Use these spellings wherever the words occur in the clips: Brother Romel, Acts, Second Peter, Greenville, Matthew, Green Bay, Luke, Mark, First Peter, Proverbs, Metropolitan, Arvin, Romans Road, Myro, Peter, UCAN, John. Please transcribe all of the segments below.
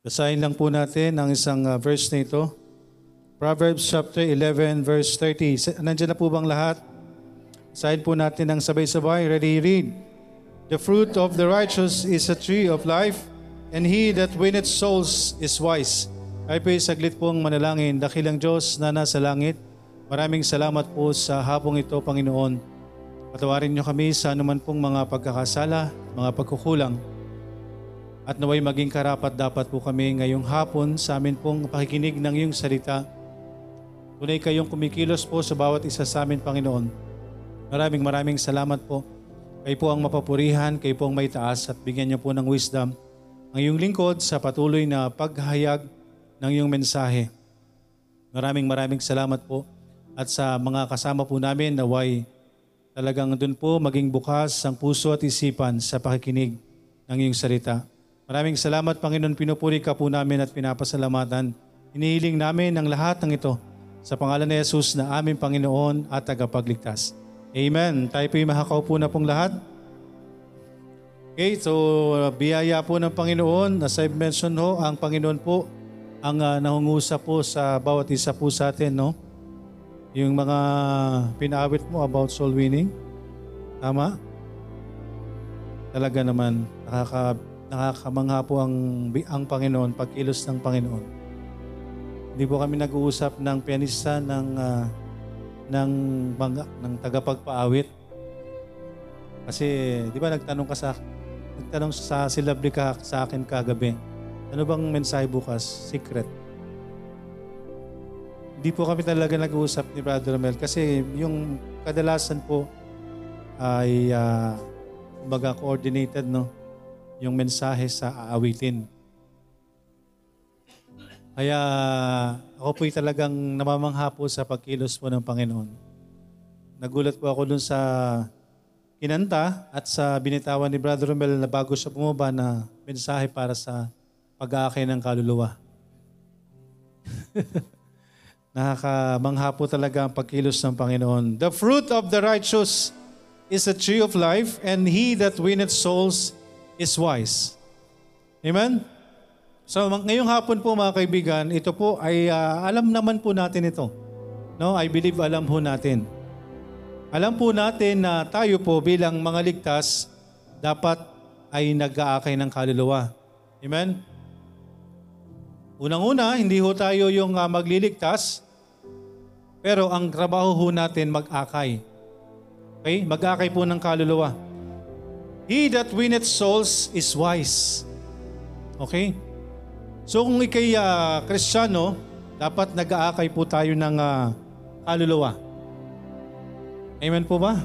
Basahin lang po natin ang isang verse na ito. Proverbs chapter 11 verse 30. Nandiyan na po bang lahat? Basahin po natin ang sabay-sabay. Ready, read. The fruit of the righteous is a tree of life, and he that winneth souls is wise. Ay po saglit pong manalangin. Dakilang Diyos na nasa langit, maraming salamat po sa hapong ito, Panginoon. Patawarin niyo kami sa anuman pong mga pagkakasala, mga pagkukulang. At naway maging karapat dapat po kami ngayong hapon sa amin pong pakikinig ng iyong salita. Tunay kayong kumikilos po sa bawat isa sa amin, Panginoon. Maraming salamat po. Kayo po ang mapapurihan, kayo po ang may taas, at bigyan niyo po ng wisdom ang iyong lingkod sa patuloy na paghahayag ng iyong mensahe. Maraming salamat po. At sa mga kasama po namin, naway talagang dun po maging bukas ang puso at isipan sa pakikinig ng iyong salita. Maraming salamat, Panginoon. Pinupuri ka po namin at pinapasalamatan. Hinihiling namin ang lahat ng ito sa pangalan ni Jesus na aming Panginoon at tagapagligtas. Amen. Tayo po'y mahakaw po na pong lahat. Okay, so biyaya po ng Panginoon. As I've mentioned ho, ang Panginoon po ang nahungusa po sa bawat isa po sa atin, no? Yung mga pinaawit mo about soul winning. Tama? Talaga naman, nakakamangha po ang Panginoon, pagkilos ng Panginoon. Hindi po kami nag-uusap ng pianista, ng tagapagpaawit. Kasi, di ba nagtanong sa silabli ka sa akin kagabi, ano bang mensahe bukas? Secret. Hindi po kami talaga nag-uusap ni Brother Romel kasi yung kadalasan po ay baga coordinated, no? Yung mensahe sa aawitin. Kaya ako po'y talagang namamangha po sa pagkilos po ng Panginoon. Nagulat po ako dun sa kinanta at sa binitawan ni Brother Romel na bago siya bumaba na mensahe para sa pag-aakay ng kaluluwa. Nakakamangha po talaga ang pagkilos ng Panginoon. The fruit of the righteous is a tree of life, and he that winneth souls is wise. Amen? So ngayong hapon po mga kaibigan, ito po ay alam naman po natin ito. No, I believe alam po natin. Alam po natin na tayo po bilang mga ligtas, dapat ay nag-aakay ng kaluluwa. Amen? Unang-una, hindi ho tayo yung magliligtas, pero ang trabaho ho natin mag-akay. Okay? Mag-akay po ng kaluluwa. He that winneth souls is wise. Okay? So kung ikay Kristiyano, dapat nag-aakay po tayo ng kaluluwa. Amen po ba?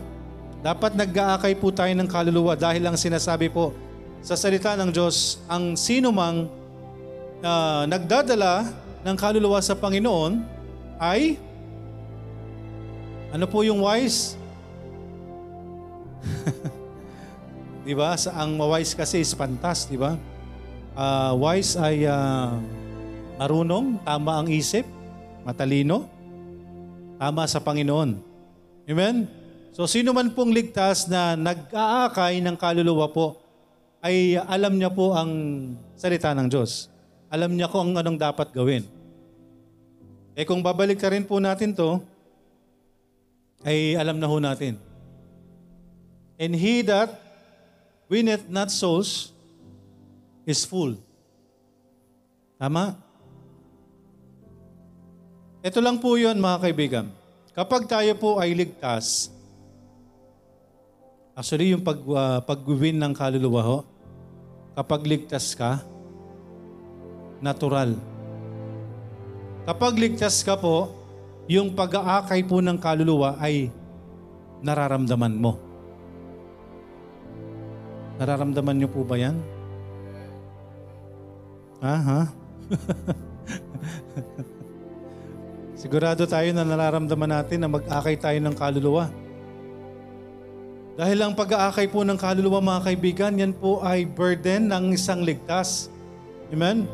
Dapat nag-aakay po tayo ng kaluluwa dahil ang sinasabi po sa salita ng Diyos, ang sino mang nagdadala ng kaluluwa sa Panginoon ay ano po yung wise? Diba? Ang wise kasi is pantas, diba? Wise ay marunong, tama ang isip, matalino, tama sa Panginoon. Amen? So sino man pong ligtas na nag-aakay ng kaluluwa po, ay alam niya po ang salita ng Diyos. Alam niya kung anong dapat gawin. Eh kung babalik ka rin po natin to, ay alam na ho natin. And he that winneth not souls is full. Tama? Ito lang po yun mga kaibigan. Kapag tayo po ay ligtas, actually yung pag-win ng kaluluwa ho, kapag ligtas ka, natural. Kapag ligtas ka po, yung pag-aakay po ng kaluluwa ay nararamdaman mo. Nararamdaman niyo po ba yan? Aha. Sigurado tayo na nararamdaman natin na mag-aakay tayo ng kaluluwa. Dahil ang pag-aakay po ng kaluluwa mga kaibigan, yan po ay burden ng isang ligtas. Amen?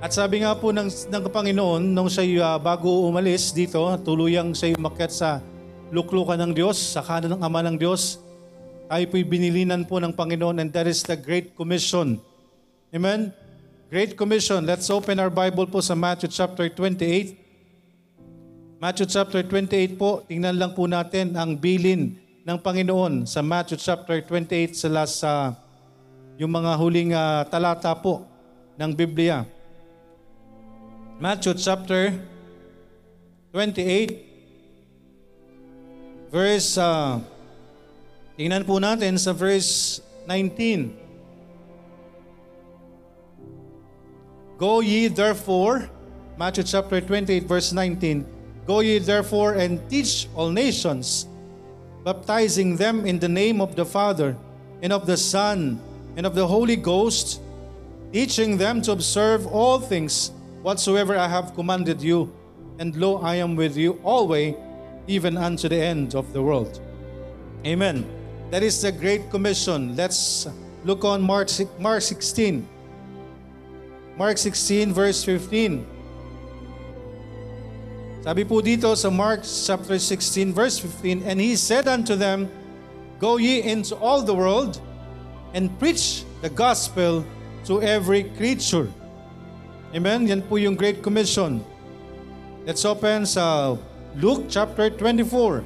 At sabi nga po ng Panginoon, nung siya bago umalis dito, tuluyang siya umakyat sa luklukan ng Diyos, sa kanan ng Ama ng Diyos, tayo po'y binilinan po ng Panginoon, and that is the Great Commission. Amen? Great Commission. Let's open our Bible po sa Matthew chapter 28. Matthew chapter 28 po, tingnan lang po natin ang bilin ng Panginoon sa Matthew chapter 28 sa last yung mga huling talata po ng Biblia. Matthew chapter 28 verse tingnan po natin sa verse 19. Go ye therefore, Matthew chapter 28 verse 19, Go ye therefore and teach all nations, baptizing them in the name of the Father, and of the Son, and of the Holy Ghost, teaching them to observe all things whatsoever I have commanded you. And lo, I am with you always, even unto the end of the world. Amen. That is the Great Commission. Let's look on Mark 16. Mark 16 verse 15. Sabi po dito sa Mark chapter 16 verse 15, And he said unto them, Go ye into all the world, and preach the gospel to every creature. Amen? Yan po yung Great Commission. Let's open sa Luke chapter 24.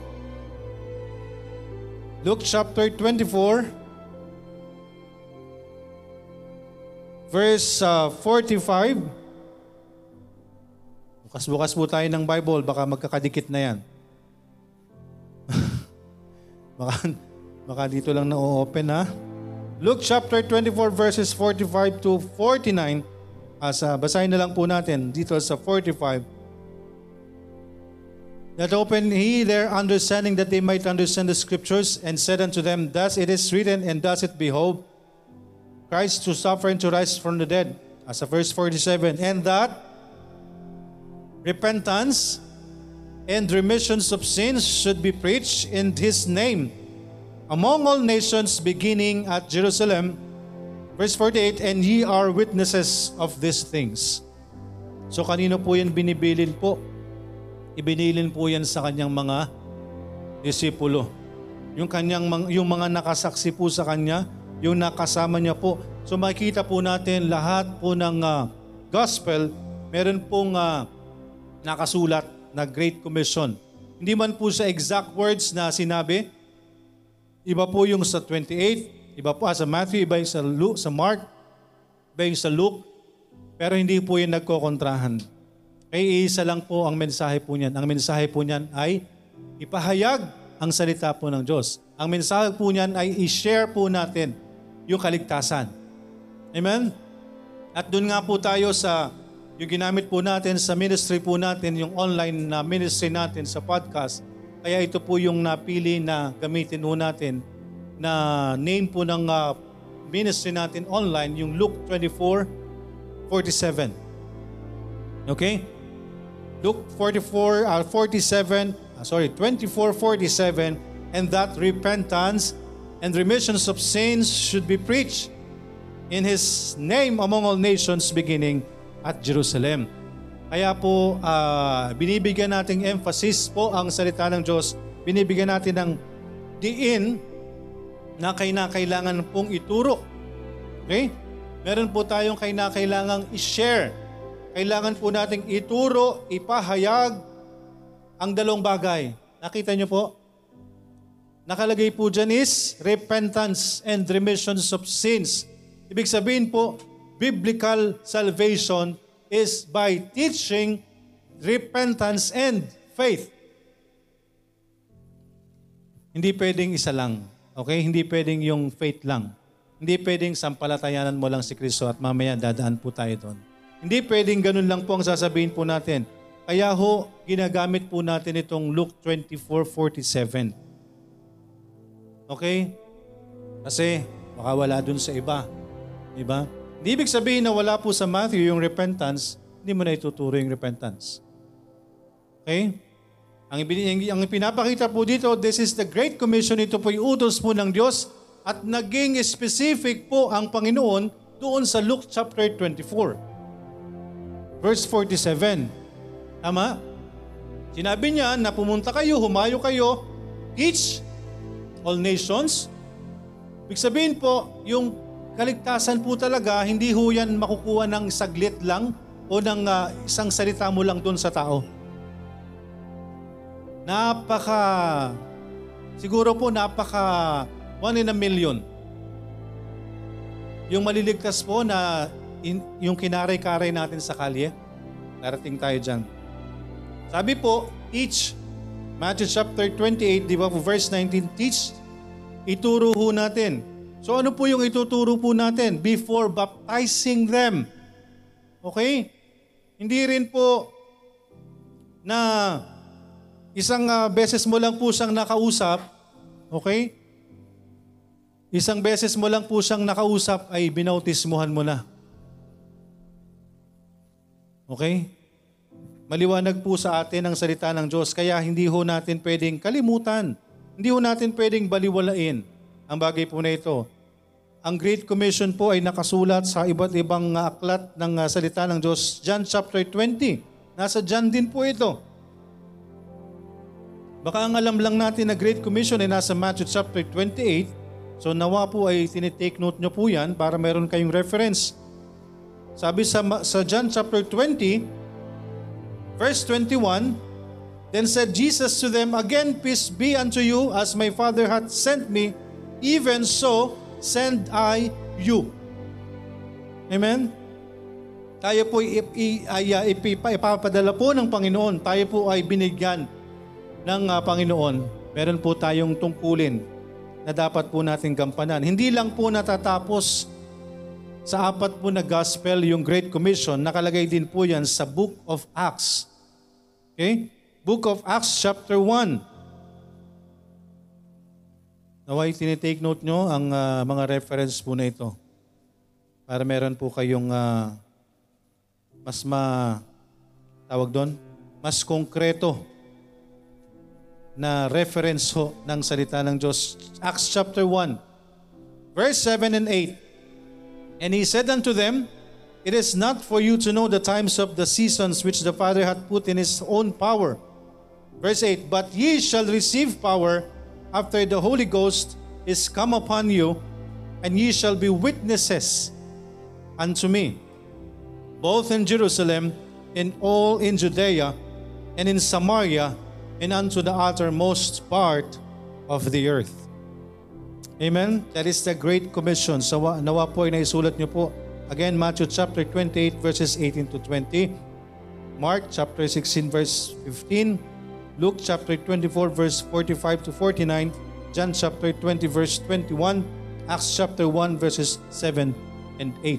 Luke chapter 24. Verse 45. Bukas-bukas po tayo ng Bible, baka magkakadikit na yan. baka dito lang na-open ha. Luke chapter 24 verses 45 to 49. Basahin na lang po natin dito sa 45. That opened he their understanding that they might understand the scriptures, and said unto them, Thus it is written, and thus it behoved Christ to suffer and to rise from the dead, as of verse 47, and that repentance and remissions of sins should be preached in His name among all nations, beginning at Jerusalem. Verse 48, and ye are witnesses of these things. So kanino po yan binibilin po? Ibinilin po yan sa kanyang mga disipulo. Yung mga nakasaksi po sa kanya, yung nakasama niya po. So makikita po natin lahat po ng gospel, meron pong nakasulat na Great Commission. Hindi man po sa exact words na sinabi, iba po yung sa 28, iba po sa Matthew, iba yung sa Luke, sa Mark, iba yung sa Luke, pero hindi po yung nagkokontrahan. Kaya isa lang po ang mensahe po niyan. Ang mensahe po niyan ay ipahayag ang salita po ng Diyos. Ang mensahe po niyan ay i-share po natin yung kaligtasan. Amen? At doon nga po tayo sa, yung ginamit po natin sa ministry po natin, yung online na ministry natin sa podcast. Kaya ito po yung napili na gamitin po natin na name po ng ministry natin online, yung Luke 24:47. Okay? Luke 24:47, and that repentance and remissions of sins should be preached in His name among all nations, beginning at Jerusalem. Kaya po, binibigyan nating emphasis po ang salita ng Diyos. Binibigyan natin ng diin na kinakailangan pong ituro. Okay? Meron po tayong kinakailangang i-share. Kailangan po nating ituro, ipahayag ang dalawang bagay. Nakita niyo po? Nakalagay po dyan is repentance and remissions of sins. Ibig sabihin po, biblical salvation is by teaching repentance and faith. Hindi pwedeng isa lang. Okay? Hindi pwedeng yung faith lang. Hindi pwedeng sampalatayanan mo lang si Kristo at mamaya dadaan po tayo doon. Hindi pwedeng ganun lang po ang sasabihin po natin. Kaya ho, ginagamit po natin itong Luke 24:47. Okay? Kasi baka wala dun sa iba. Diba? Hindi ibig sabihin na wala po sa Matthew yung repentance, hindi mo na ituturo yung repentance. Okay? Ang pinapakita po dito, this is the Great Commission. Ito po yung utos po ng Diyos at naging specific po ang Panginoon doon sa Luke chapter 24. Verse 47. Tama? Sinabi niya na pumunta kayo, humayo kayo, teach all nations. Ibig sabihin po, yung Kaligtasan po talaga, hindi ho yan makukuha ng saglit lang o ng isang salita mo lang dun sa tao. Siguro po napaka 1 in a million. Yung maliligtas po na yung kinaray-karay natin sa kalye, narating tayo dyan. Sabi po, teach, Matthew chapter 28, di ba po verse 19, teach, ituro ho natin. So ano po yung ituturo po natin? Before baptizing them. Okay? Hindi rin po na isang beses mo lang po siyang nakausap, okay? Isang beses mo lang po siyang nakausap ay binautismuhan mo na. Okay? Maliwanag po sa atin ang salita ng Diyos, kaya hindi ho natin pwedeng kalimutan. Hindi ho natin pwedeng baliwalain ang bagay po na ito. Ang Great Commission po ay nakasulat sa iba't ibang aklat ng salita ng Diyos. John chapter 20. Nasa John din po ito. Baka ang alam lang natin na Great Commission ay nasa Matthew chapter 28. So nawa po ay tinitake note nyo po yan para meron kayong reference. Sabi sa John chapter 20, verse 21, Then said Jesus to them, Again, peace be unto you, as my Father hath sent me, even so send I you. Amen? Tayo po ay ipapadala po ng Panginoon. Tayo po ay binigyan ng Panginoon. Meron po tayong tungkulin na dapat po natin gampanan. Hindi lang po natatapos sa 4 po na gospel yung Great Commission. Nakalagay din po yan sa Book of Acts. Okay? Book of Acts chapter 1. Naway tinitake note nyo ang mga reference po na ito para meron po kayong mas konkreto na reference ho ng salita ng Diyos. Acts chapter 1, verse 7 and 8. And he said unto them, It is not for you to know the times of the seasons which the Father hath put in his own power. Verse 8, But ye shall receive power after the Holy Ghost is come upon you, and ye shall be witnesses unto me, both in Jerusalem, and all in Judea, and in Samaria, and unto the uttermost part of the earth. Amen? That is the Great Commission. So, nawa po ay naisulat nyo po. Again, Matthew chapter 28, verses 18 to 20. Mark chapter 16, verse 15. Luke chapter 24 verse 45 to 49, John chapter 20 verse 21, Acts chapter 1 verses 7 and 8.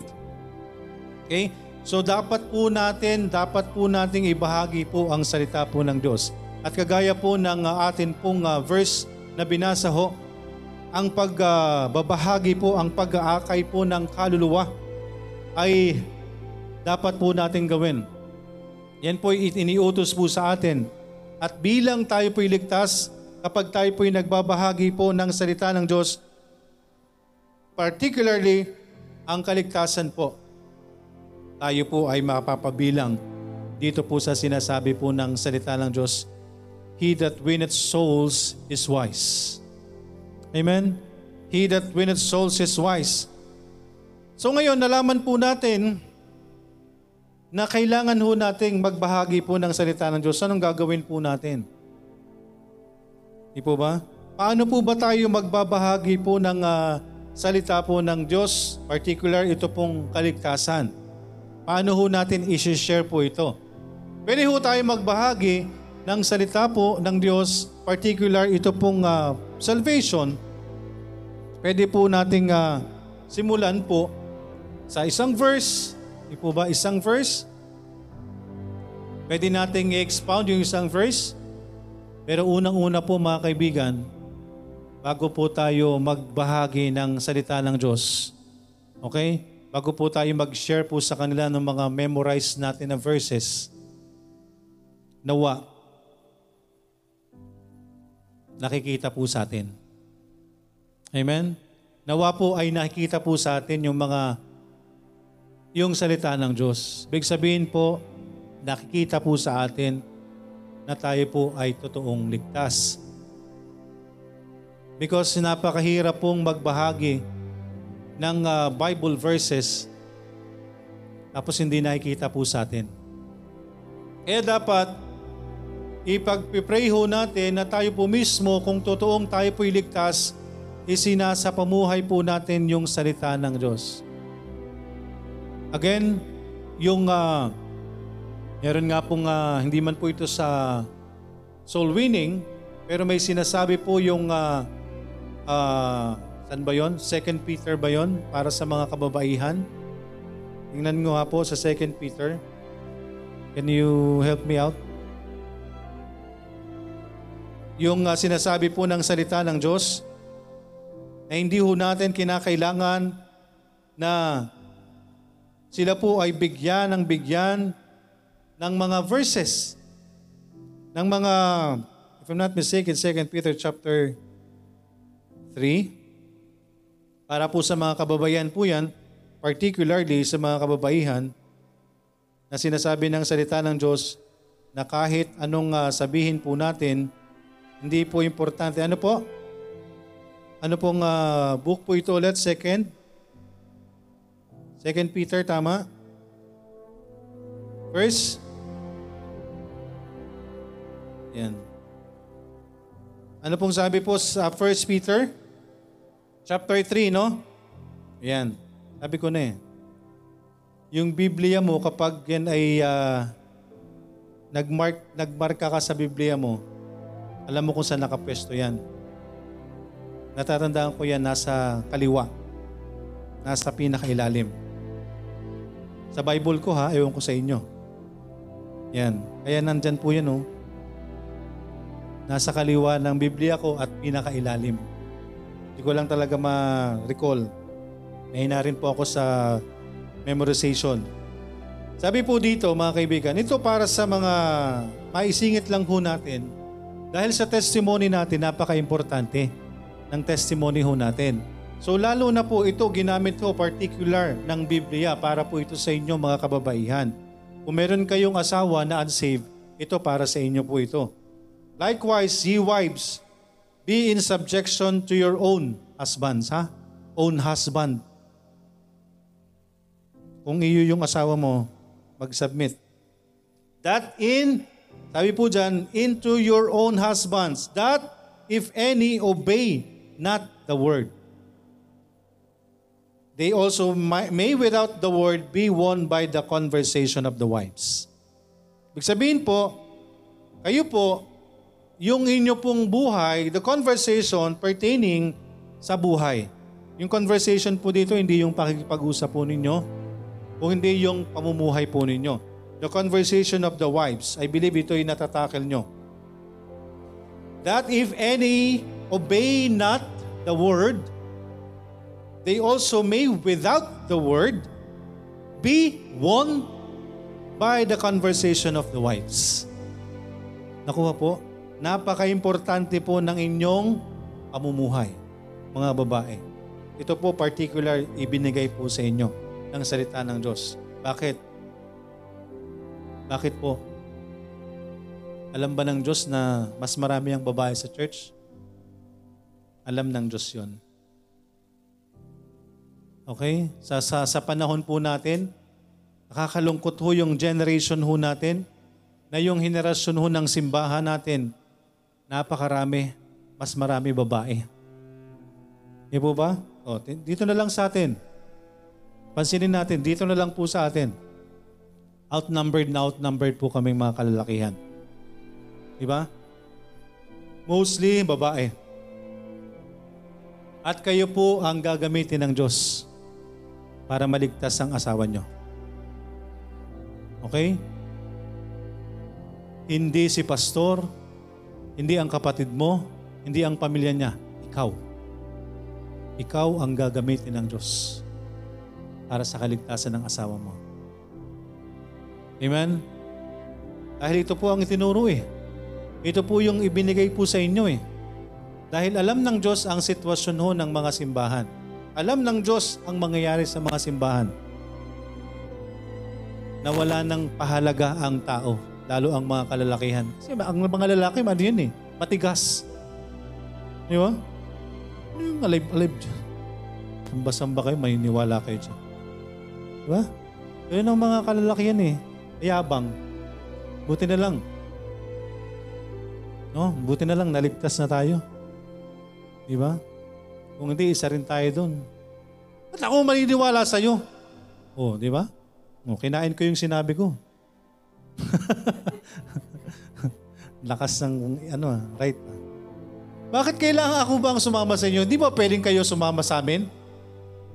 Okay? So dapat po nating ibahagi po ang salita po ng Diyos. At kagaya po ng atin pong verse na binasa ho, ang pagbabahagi po, ang pag-aakay po ng kaluluwa ay dapat po nating gawin. Yan po iniutos po sa atin. At bilang tayo po'y ligtas, kapag tayo po'y nagbabahagi po ng salita ng Diyos, particularly ang kaligtasan po, tayo po ay mapapabilang dito po sa sinasabi po ng salita ng Diyos, He that winneth souls is wise. Amen? He that winneth souls is wise. So ngayon, nalaman po natin na kailangan ho nating magbahagi po ng salita ng Diyos. Anong gagawin po natin? Di po ba? Paano po ba tayo magbabahagi po ng salita po ng Diyos, particular ito pong kaligtasan? Paano ho natin i-share po ito? Pwede ho tayo magbahagi ng salita po ng Diyos, particular ito pong salvation. Pwede po nating simulan po sa isang verse. Di po ba? Isang verse? Pwede nating i-expound yung isang verse? Pero unang-una po mga kaibigan, bago po tayo magbahagi ng salita ng Diyos, okay? Bago po tayo mag-share po sa kanila ng mga memorize natin na verses, nawa, nakikita po sa atin. Amen? Nawa po ay nakikita po sa atin yung salita ng Diyos. Ibig sabihin po, nakikita po sa atin na tayo po ay totoong ligtas. Because napakahirap pong magbahagi ng Bible verses tapos hindi nakikita po sa atin. Eh dapat ipagpipray ho natin na tayo po mismo kung totoong tayo po iligtas, isinasapamuhay po natin yung salita ng Diyos. Again, yung meron nga pong hindi man po ito sa soul winning, pero may sinasabi po yung saan ba yun? Second Peter ba yun? Para sa mga kababaihan. Tingnan nyo nga po sa Second Peter. Can you help me out? Yung sinasabi po ng salita ng Diyos na hindi ho natin kinakailangan na sila po ay bigyan ng mga verses, ng mga, if I'm not mistaken, 2 Peter chapter 3. Para po sa mga kababayan po yan, particularly sa mga kababaihan, na sinasabi ng salita ng Diyos na kahit anong sabihin po natin, hindi po importante. Ano po? Ano pong book po ito ulit? Second Peter, tama? First? Yan. Ano pong sabi po sa First Peter? Chapter 3, no? Ayan. Sabi ko na eh. Yung Biblia mo, kapag yan ay nagmarka ka sa Biblia mo, alam mo kung saan nakapwesto yan. Natatandaan ko yan, nasa kaliwa. Nasa pinakailalim. Sa Bible ko ha, ewan ko sa inyo. Yan. Kaya nandyan po yan, oh. Nasa kaliwa ng Biblia ko at pinakailalim. Hindi ko lang talaga ma-recall. Nahina rin po ako sa memorization. Sabi po dito mga kaibigan, ito para sa mga maisingit lang ho natin dahil sa testimony natin, napaka-importante ng testimony ho natin. So lalo na po ito, ginamit ho particular ng Biblia para po ito sa inyo mga kababaihan. Kung meron kayong asawa na unsaved, ito para sa inyo po ito. Likewise, ye wives, be in subjection to your own husbands, ha? Own husband. Kung iyo yung asawa mo, mag-submit. That in, sabi po dyan, into your own husbands, that if any obey not the word, they also may without the word be won by the conversation of the wives. Ibig sabihin po, kayo po, yung inyo pong buhay, the conversation pertaining sa buhay. Yung conversation po dito, hindi yung pakikipag-usap po ninyo, o hindi yung pamumuhay po ninyo. The conversation of the wives, I believe ito ay natatakel nyo. That if any obey not the word, they also may without the word be won by the conversation of the wives. Nakuha po? Napaka-importante po ng inyong pamumuhay, mga babae. Ito po particular ibinigay po sa inyo ng salita ng Diyos. Bakit? Bakit po? Alam ba ng Diyos na mas marami ang babae sa church? Alam ng Diyos yun. Okay? Sa panahon po natin, nakakalungkot ho yung generation ho natin na yung henerasyon ho ng simbahan natin, napakarami, mas marami babae. Hindi po ba? O, dito na lang sa atin. Pansinin natin, dito na lang po sa atin. Outnumbered na outnumbered po kaming mga kalalakihan. Di ba? Mostly babae. At kayo po ang gagamitin ng Diyos para maligtas ang asawa nyo. Okay? Hindi si pastor, hindi ang kapatid mo, hindi ang pamilya niya. Ikaw. Ikaw ang gagamitin ng Diyos para sa kaligtasan ng asawa mo. Amen? Dahil ito po ang itinuro eh. Ito po yung ibinigay po sa inyo eh. Dahil alam ng Diyos ang sitwasyon ho ng mga simbahan. Alam ng Diyos ang mangyayari sa mga simbahan. Na wala ng pahalaga ang tao, lalo ang mga kalalakihan. Kasi ang mga lalaki, ano yun eh? Matigas. Di ba? Ano yung alive-alive dyan? Samba-samba kayo, maniniwala kayo dyan. Diba? Yun ang mga kalalakihan eh. Ayabang. Buti na lang. No? Buti na lang, naligtas na tayo. Diba? Kung hindi, isa rin tayo dun. At ako maniniwala sa'yo. O, diba? O, kinain ko yung sinabi ko. Lakas ng ano, right? Bakit kailangan ako bang sumama sa inyo? Di ba pwedeng kayo sumama sa amin?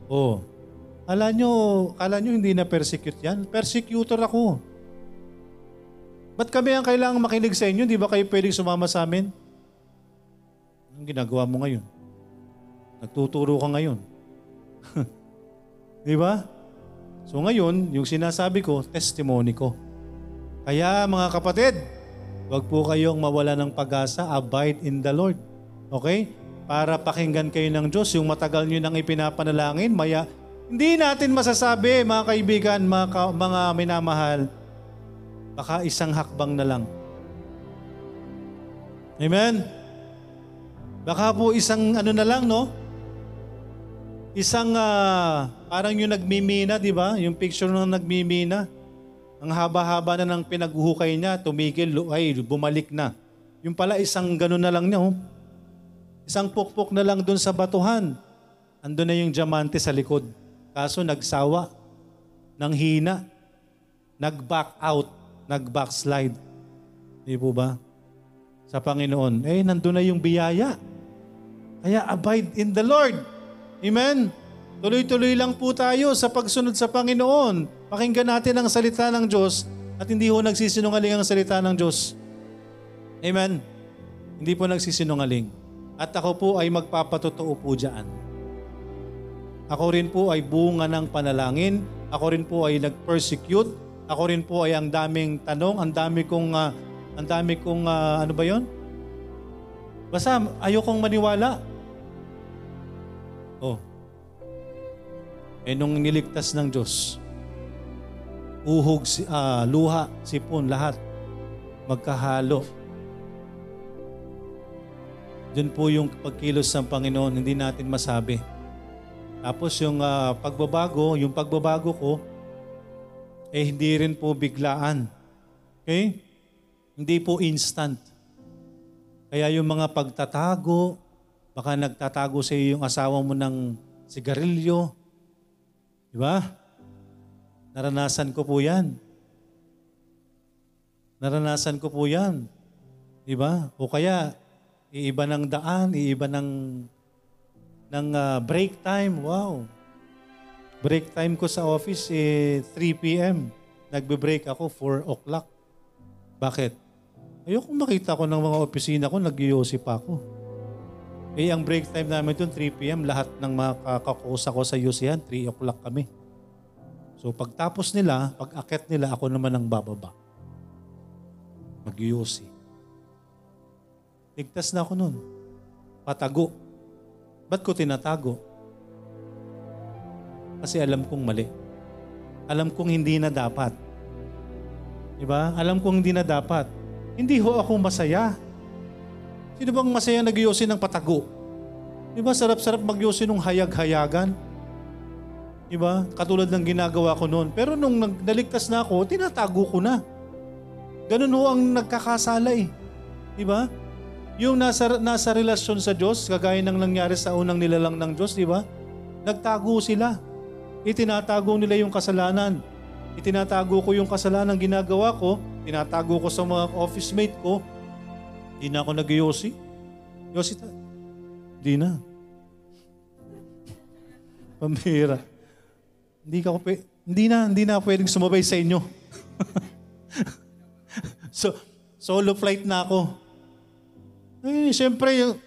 Oh. Kala nyo hindi na persecute yan? Persecutor ako. Ba't kami ang kailangang makinig sa inyo? Di ba kayo pwedeng sumama sa amin? Anong ginagawa mo ngayon? Nagtuturo ka ngayon. Di ba? So ngayon, yung sinasabi ko, testimony ko. Kaya mga kapatid, huwag po kayong mawala ng pag-asa. Abide in the Lord. Okay? Para pakinggan kayo ng Diyos. Yung matagal nyo nang ipinapanalangin, hindi natin masasabi, mga kaibigan, mga minamahal, baka isang hakbang na lang. Amen? Baka po isang ano na lang, no? Isang parang yung nagmimina, di ba? Yung picture ng nagmimina. Ang haba-haba na ng pinaghuhukay niya, tumigil, ay, bumalik na. Yung pala, isang ganun na lang niya. Oh. Isang pukpok na lang dun sa batuhan. Andun na yung diamante sa likod. Kaso nagsawa, nanghina, nag-back out, nag-backslide. Hindi po ba? Sa Panginoon. Eh, nandun na yung biyaya. Kaya abide in the Lord. Amen? Tuloy-tuloy lang po tayo sa pagsunod sa Panginoon. Pakinggan natin ang salita ng Diyos at hindi po nagsisinungaling ang salita ng Diyos. Amen? Hindi po nagsisinungaling. At ako po ay magpapatotoo po dyan. Ako rin po ay bunga ng panalangin. Ako rin po ay nag-persecute. Ako rin po ay ang daming tanong. Ang dami kong ano ba yun? Basta ayokong maniwala. Oh. Eh nung niligtas ng Diyos, uhog, luha, sipon, lahat. Magkahalo. Diyan po yung pagkilos ng Panginoon, hindi natin masabi. Tapos yung pagbabago ko, eh hindi rin po biglaan. Okay? Hindi po instant. Kaya yung mga pagtatago, baka nagtatago sa iyo yung asawa mo ng sigarilyo. Diba? Naranasan ko po yan. Diba? O kaya, iiba ng daan, iiba ng break time. Wow. Break time ko sa office, 3 p.m. Nagbe-break ako, 4 o'clock. Bakit? Ayokong makita ko ng mga opisina ko, nag-iosip ako. Eh, ang break time namin doon, 3 p.m. Lahat ng mga kakusa ko sa UCAN, 3 o'clock kami. So pagtapos nila, pag-akit nila, ako naman ang bababa. Mag-iusi. Ligtas na ako nun. Patago. Ba't ko tinatago? Kasi alam kong mali. Alam kong hindi na dapat. Diba? Alam kong hindi na dapat. Hindi ho ako masaya. Sino bang masaya nag-iusi ng patago? Diba sarap-sarap mag-iusi nung hayag-hayagan? Diba? Katulad ng ginagawa ko noon. Pero nung naligtas na ako, tinatago ko na. Ganun ho ang nagkakasala eh. Diba? Yung nasa relasyon sa Diyos, kagaya ng nangyari sa unang nilalang ng Diyos, diba? Nagtago sila. Itinatago nila yung kasalanan. Itinatago ko yung kasalanan ginagawa ko. Tinatago ko sa mga office mate ko. Di na ako nag-yosi. Yosita. Di na. Pambira. Hindi na pwedeng sumabay sa inyo. So, solo flight na ako. Eh, siyempre, ang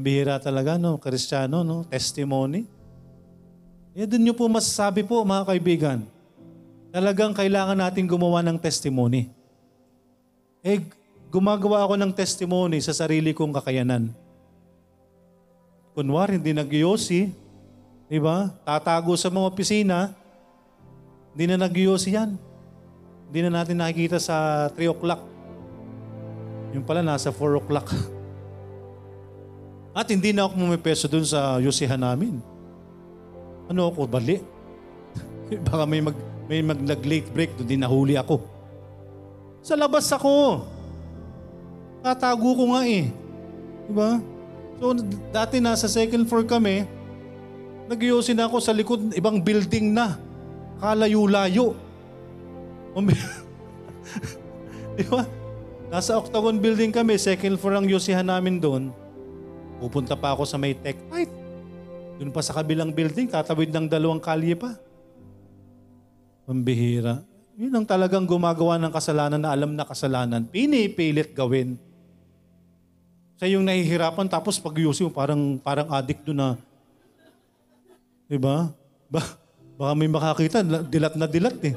bihira talaga, no? Kristyano, no? Testimony. Eh, dun nyo po masasabi po, mga kaibigan. Talagang kailangan natin gumawa ng testimony. Eh, gumagawa ako ng testimony sa sarili kong kakayanan. Kunwari, hindi nag-yosi. Diba? Tatago sa mga opisina. Hindi na nag-iossi yan. Hindi na natin nakikita sa 3 o'clock. Yung pala, nasa 4 o'clock. At hindi na ako pumipeso dun sa yosihan namin. Ano ako, bali? Baka may mag late break, doon din nahuli ako. Sa labas ako. Tatago ko nga eh. Diba? So, dati nasa second floor kami, nag-iusin ako sa likod, ibang building na. Kalayo-layo. Diba? Nasa octagon building kami, second floor ang yusihan namin doon. Pupunta pa ako sa may tech night. Doon pa sa kabilang building, tatawid ng 2 kalye pa. Pambihira. Yun ang talagang gumagawa ng kasalanan na alam na kasalanan. Pinipilit gawin. Sa yung nahihirapan, tapos pag-iusin mo, parang addict doon na, diba? Baka may makakita, dilat na dilat eh.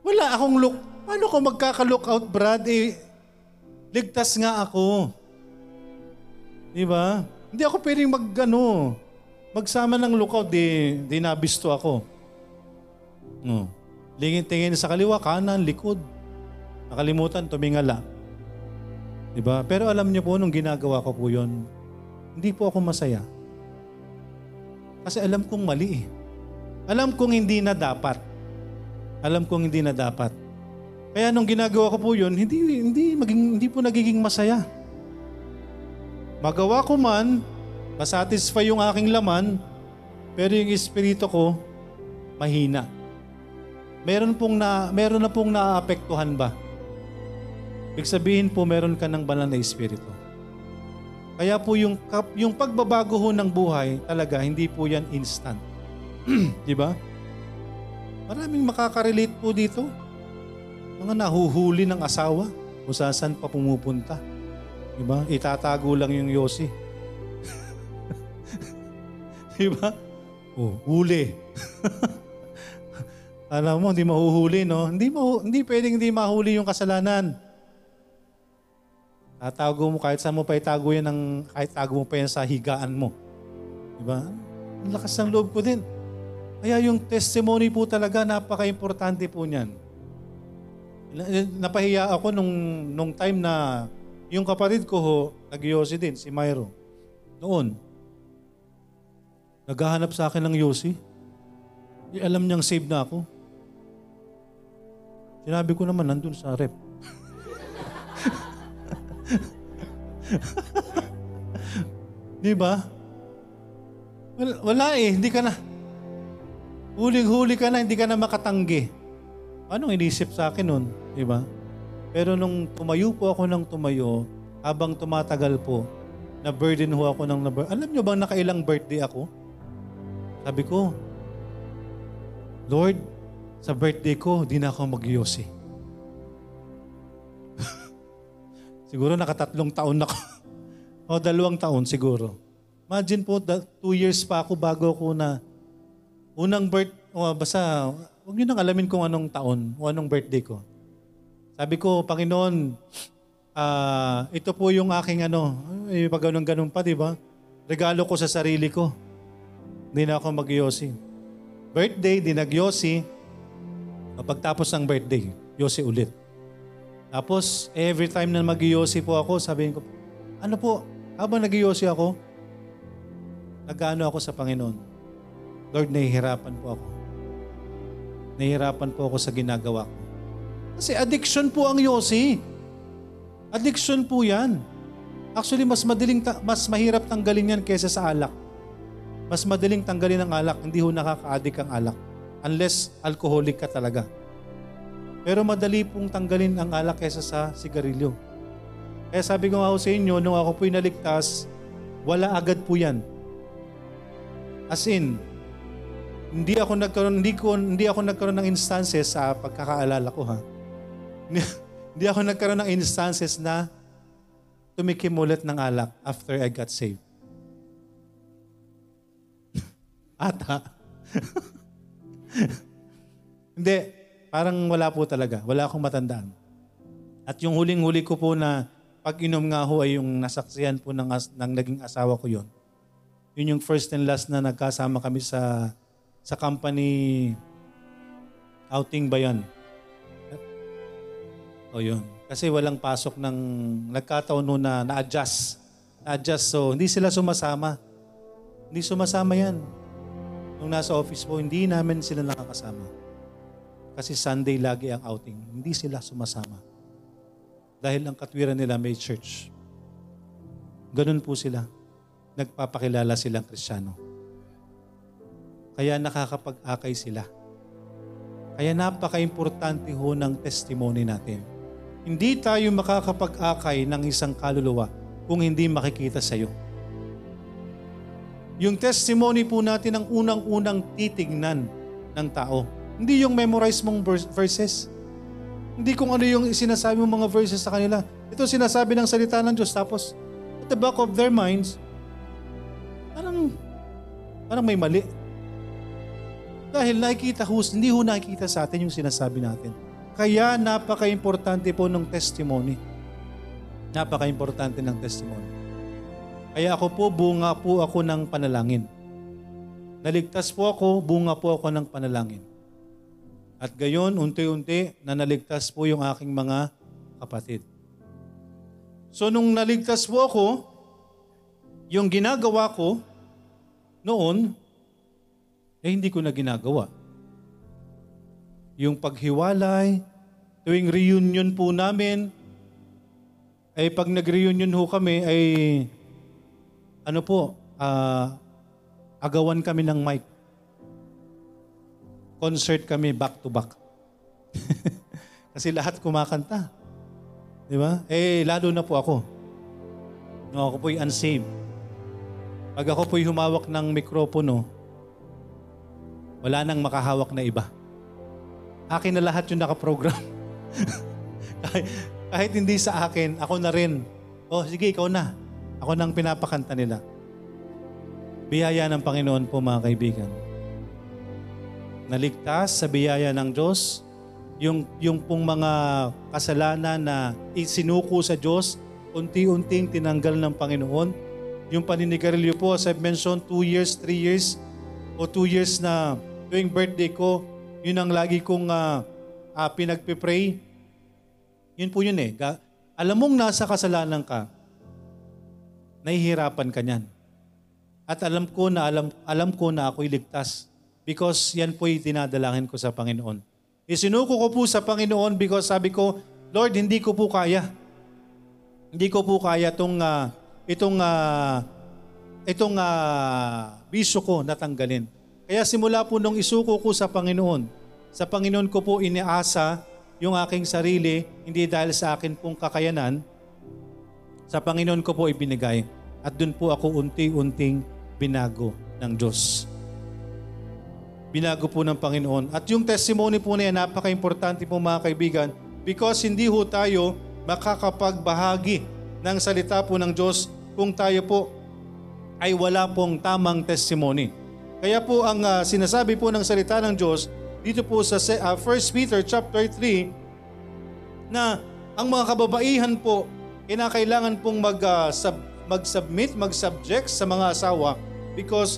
Wala akong look. Paano ko magkaka-lookout, Brad? Eh, ligtas nga ako. Diba? Hindi ako pwedeng magsama ng lookout, di nabisto ako. No. Lingin-tingin sa kaliwa, kanan, likod. Nakalimutan, tumingala. Diba? Pero alam niyo po, nung ginagawa ko po yun, hindi po ako masaya. Kasi alam kong mali eh. Alam kong hindi na dapat. Kaya nung ginagawa ko po yun, hindi po nagiging masaya. Magawa ko man, masatisfy yung aking laman, pero yung espiritu ko, mahina. Meron na pong naaapektuhan ba? Ibig sabihin po, meron ka ng banal na espiritu. Kaya po yung pagbabago ho ng buhay, talaga hindi po yan instant. Di ba? Maraming makakarelate po dito. Mga nahuhuli ng asawa, kung saan pa pumupunta. Di ba? Itatago lang yung yosi. Di ba? Oh, huli. Alam mo, hindi mahuhuli, no? Hindi pwedeng hindi mahuli yung kasalanan. Tatago mo kahit saan mo pa itago yan, kahit tago mo pa yan sa higaan mo. Diba? Ang lakas ng loob ko din. Kaya yung testimony po talaga, napaka-importante po niyan. Napahiya ako nung time na yung kapatid ko ho, nag-yosi din, si Myro. Noon, naghahanap sa akin ng yosi. Di alam niyang save na ako. Sinabi ko naman, nandun sa rep. Di ba? Wala eh, hindi ka na. Huling-huli ka na, hindi ka na makatanggi. Anong inisip sa akin nun, di ba? Pero nung tumayo po ako ng tumayo, habang tumatagal po, na-burden ho ako ng na-burden. Alam nyo bang nakailang birthday ako? Sabi ko, Lord, sa birthday ko, di na ako mag-yosi. Siguro nakatatlong taon na ako. O 2 taon siguro. Imagine po, 2 years pa ako bago ko na unang birthday. O basta, huwag nyo nang alamin kung anong taon o anong birthday ko. Sabi ko, Panginoon, ito po yung aking ano, pag ganun-ganun pa, di ba? Regalo ko sa sarili ko. Hindi na ako mag-yosi. Birthday, di nag-yosi. Pagtapos ng birthday, yosi ulit. Tapos, every time na mag-iyosi po ako, sabihin ko, ano po, habang nag-iyosi ako, nag-ano ako sa Panginoon. Lord, nahihirapan po ako. Nahihirapan po ako sa ginagawa ko. Kasi addiction po ang yosi. Addiction po yan. Actually, mas mahirap tanggalin yan kaysa sa alak. Mas madaling tanggalin ang alak. Hindi ho nakaka-addict ang alak. Unless alcoholic ka talaga. Pero madali pong tanggalin ang alak kesa sa sigarilyo. Kaya sabi ko nga ho sa inyo, nung ako po'y naligtas, wala agad po yan. As in, hindi ako nagkaroon ng instances sa pagkakaalala ko ha. Hindi ako nagkaroon ng instances na tumikim ulit ng alak after I got saved. Ata. Hindi. Parang wala po talaga. Wala akong matandaan. At yung huling-huli ko po na pag-inom nga ho ay yung nasaksihan po ng naging asawa ko yon. Yun yung first and last na nagkasama kami sa company outing ba yan? O yun. Kasi walang pasok ng nagkataon noon na na-adjust. So hindi sila sumasama. Hindi sumasama yan. Nung nasa office po, hindi namin sila nakakasama. Kasi Sunday lagi ang outing. Hindi sila sumasama. Dahil ang katwiran nila may church. Ganun po sila. Nagpapakilala silang Kristiyano. Kaya nakakapag-akay sila. Kaya napaka-importante ho ng testimony natin. Hindi tayo makakapag-akay ng isang kaluluwa kung hindi makikita sa iyo. Yung testimony po natin ang unang-unang titignan ng tao. Hindi yung memorize mong verses. Hindi kung ano yung sinasabi mong mga verses sa kanila. Ito sinasabi ng salita ng Diyos. Tapos, at the back of their minds, parang may mali. Dahil nakikita ho, hindi ho nakikita sa atin yung sinasabi natin. Kaya napaka-importante po ng testimony. Napaka-importante ng testimony. Kaya ako po, bunga po ako ng panalangin. Naligtas po ako, bunga po ako ng panalangin. At gayon, unti-unti, nanaligtas po yung aking mga kapatid. So nung naligtas po ako, yung ginagawa ko noon, hindi ko na ginagawa. Yung paghiwalay, tuwing reunion po namin, ay pag nag-reunion ho kami, ay agawan kami ng mic. Concert kami back to back. Kasi lahat kumakanta. Di ba? Lalo na po ako. Nung ako po'y unsaved. Pag ako po'y humawak ng mikropono, wala nang makahawak na iba. Akin na lahat yung nakaprogram. kahit hindi sa akin, ako na rin. Sige, ikaw na. Ako nang pinapakanta nila. Biyaya ng Panginoon po, mga kaibigan. Naligtas sa biyaya ng Diyos, yung pong mga kasalanan na isinuko sa Diyos, unti-unting tinanggal ng Panginoon. Yung paninigarilyo po, as I've mentioned, 2 years na tuwing birthday ko, yun ang lagi kong pinagpipray. Yun po yun eh. Alam mong nasa kasalanan ka, nahihirapan ka niyan. At alam ko na ako'y ligtas because yan po'y dinadalangin ko sa Panginoon. Isinuko ko po sa Panginoon because sabi ko, Lord, hindi ko po kaya. Hindi ko po kaya itong bisyo ko natanggalin. Kaya simula po nung isuko ko sa Panginoon ko po iniasa yung aking sarili, hindi dahil sa akin pong kakayanan, sa Panginoon ko po ibinigay. At dun po ako unti-unting binago ng Diyos. Binago po ng Panginoon. At yung testimony po na yan, napaka-importante po, mga kaibigan, because hindi po tayo makakapagbahagi ng salita po ng Diyos kung tayo po ay wala pong tamang testimony. Kaya po ang sinasabi po ng salita ng Diyos dito po sa First Peter chapter 3 na ang mga kababaihan po kinakailangan pong mag-subject sa mga asawa because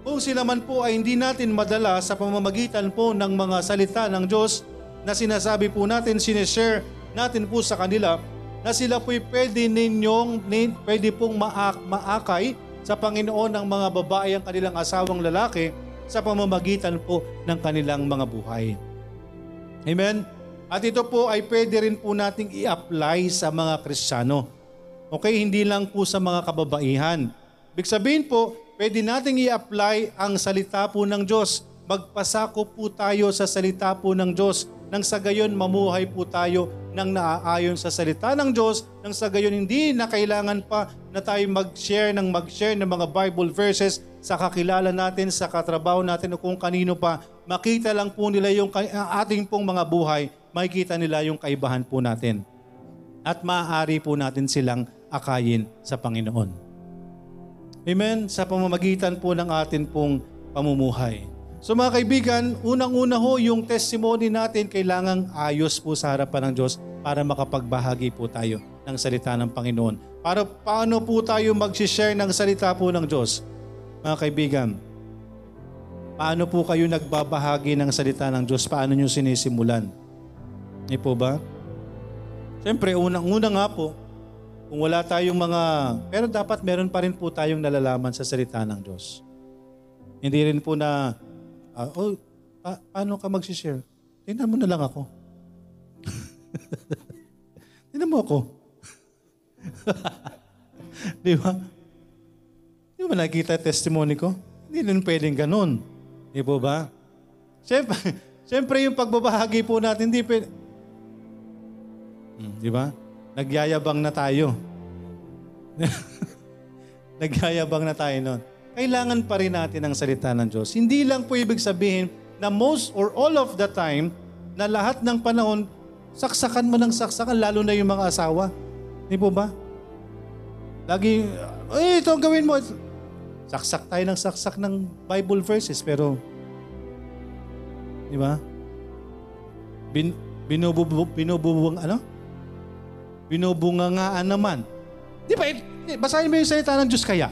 kung sila man po ay hindi natin madala sa pamamagitan po ng mga salita ng Diyos na sinasabi po natin, sinishare natin po sa kanila na sila po'y pwede pong maakay sa Panginoon ng mga babae ang kanilang asawang lalaki sa pamamagitan po ng kanilang mga buhay. Amen? At ito po ay pwede rin po nating i-apply sa mga Kristiyano. Okay, hindi lang po sa mga kababaihan. Ibig sabihin po, pwede nating i-apply ang salita po ng Diyos. Magpasakop po tayo sa salita po ng Diyos nang sa gayon mamuhay po tayo nang naaayon sa salita ng Diyos, nang sa gayon hindi na kailangan pa na tayo mag-share ng mga Bible verses sa kakilala natin, sa katrabaho natin o kung kanino pa. Makita lang po nila yung ating pong mga buhay, makikita nila yung kaibahan po natin. At maaari po natin silang akayin sa Panginoon. Amen? Sa pamamagitan po ng atin pong pamumuhay. So mga kaibigan, unang-una ho yung testimony natin kailangang ayos po sa harapan ng Diyos para makapagbahagi po tayo ng salita ng Panginoon. Para paano po tayo mag-share ng salita po ng Diyos? Mga kaibigan, paano po kayo nagbabahagi ng salita ng Diyos? Paano nyo sinisimulan? Hindi po ba? Siyempre, unang-una nga po, Kung wala tayong mga... Pero dapat meron pa rin po tayong nalalaman sa salita ng Diyos. Hindi rin po na, paano ka magsishare? Tingnan mo na lang ako. Tingnan mo ako. Di ba? Di ba nakita testimony ko? Hindi rin pwedeng ganun. Di po ba? Siyempre yung pagbabahagi po natin, hindi pwedeng... Di ba? Nagyayabang na tayo. Nagyayabang na tayo nun. Kailangan pa rin natin ang salita ng Diyos. Hindi lang po ibig sabihin na most or all of the time, na lahat ng panahon, saksakan mo ng saksakan, lalo na yung mga asawa. Di po ba? Lagi, ito ang gawin mo. Saksak tayo ng saksak ng Bible verses, pero, di ba? Binubungangaan naman. Di ba? Basahin mo yung salita ng Diyos kaya.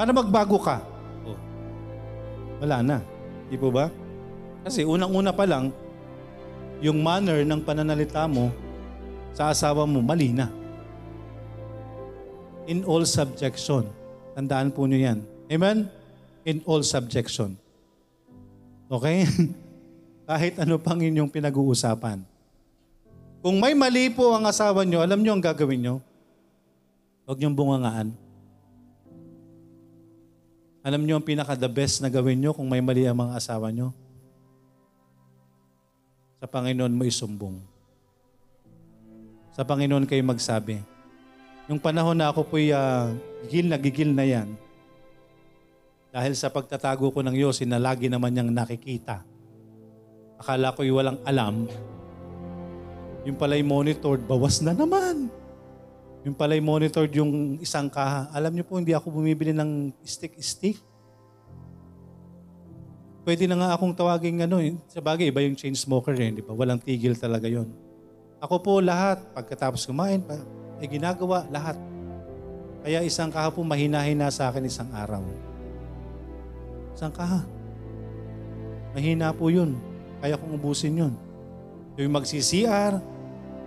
Para magbago ka. Oh. Wala na. Di po ba? Kasi unang-una pa lang, yung manner ng pananalita mo sa asawa mo, mali na. In all subjection. Tandaan po nyo yan. Amen? In all subjection. Okay? Kahit ano pang inyong pinag-uusapan. Kung may mali po ang asawa nyo, alam nyo ang gagawin nyo? Huwag nyong bungangaan. Alam nyo ang pinaka-the best na gawin nyo kung may mali ang mga asawa nyo? Sa Panginoon mo isumbong. Sa Panginoon kayo magsabi. Yung panahon na ako po'y gigil na yan. Dahil sa pagtatago ko ng Diyos, na lagi naman niyang nakikita. Akala ko'y walang alam. Yung pala'y monitored, bawas na naman. Yung pala'y monitored, yung isang kaha. Alam niyo po, hindi ako bumibili ng stick. Pwede na nga akong tawagin sa bagay, iba yung chain smoker di ba? Walang tigil talaga yon. Ako po lahat, pagkatapos kumain, ginagawa lahat. Kaya isang kaha po, mahina-hina sa akin isang araw. Isang kaha. Mahina po yun. Kaya kong ubusin yun. Yung mag-CCR,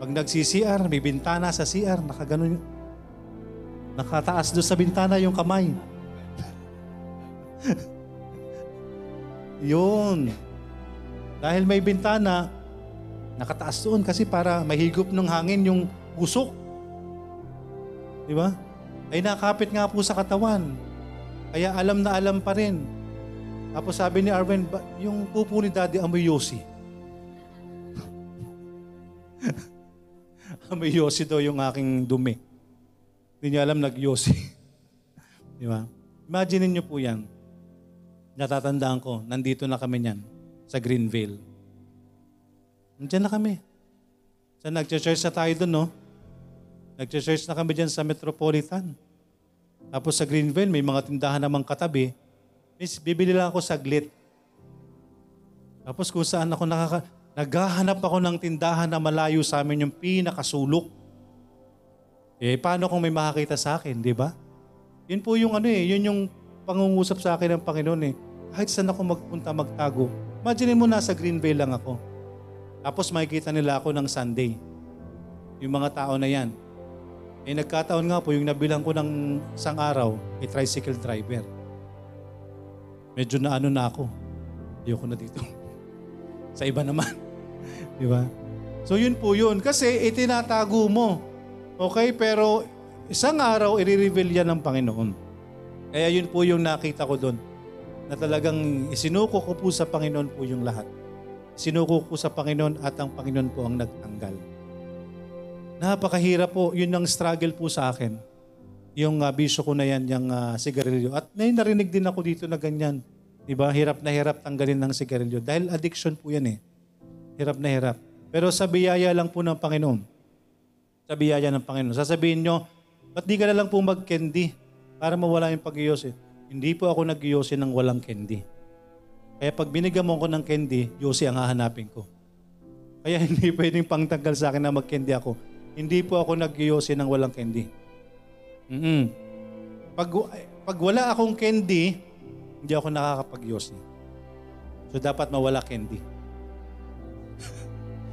pag nag-CCR, may bintana sa CR, nakaganon yun. Nakataas doon sa bintana yung kamay. Yun. Dahil may bintana, nakataas doon kasi para mahigop ng hangin yung usok. Di ba? Ay nakapit nga po sa katawan. Kaya alam na alam pa rin. Tapos sabi ni Arvin, yung pupo ni Daddy amoy yosi. May yosi daw yung aking dumi. Hindi niya alam nag-yosi. Di ba? Imagine niyo po yan. Natatandaan ko, nandito na kami niyan sa Greenville. Nandiyan na kami. So nag-church na tayo doon, no? Nag-church na kami diyan sa Metropolitan. Tapos sa Greenville, may mga tindahan namang katabi. Miss, bibili lang ako saglit. Tapos kung saan ako naghahanap ako ng tindahan na malayo sa amin yung pinakasulok. Eh, paano kung may makakita sa akin, di ba? Yun po yung yun yung pangungusap sa akin ng Panginoon Kahit saan ako magpunta, magtago. Imagine mo, nasa Green Bay lang ako. Tapos makikita nila ako ng Sunday. Yung mga tao na yan. Eh, nagkataon nga po, yung nabilang ko ng isang araw, tricycle driver. Medyo na na ako. Ayoko na dito. Sa iba naman. Di ba? So yun po yun. Kasi itinatago mo. Okay? Pero isang araw, i-reveal yan ng Panginoon. Kaya yun po yung nakita ko doon. Na talagang isinuko ko po sa Panginoon po yung lahat. Isinuko ko sa Panginoon at ang Panginoon po ang nagtanggal. Napakahirap po. Yun ang struggle po sa akin. Yung bisyo ko na yan, yung sigarilyo. At may narinig din ako dito na ganyan. Diba? Hirap na hirap tanggalin ng sigarilyo. Dahil addiction po yan Hirap na hirap. Pero sa biyaya lang po ng Panginoon. Sa biyaya ng Panginoon. Sasabihin nyo, ba't di ka na lang po mag-candy para mawala yung pag-iyosi? Hindi po ako nag-iyosi ng walang candy. Kaya pag binigyan mo ko ng candy, yosi ang hahanapin ko. Kaya hindi pwedeng pangtanggal sa akin na mag-candy ako. Hindi po ako nag-iyosi ng walang candy. Pag wala akong candy, hindi ako nakakapag-yosi. So, dapat mawala candy.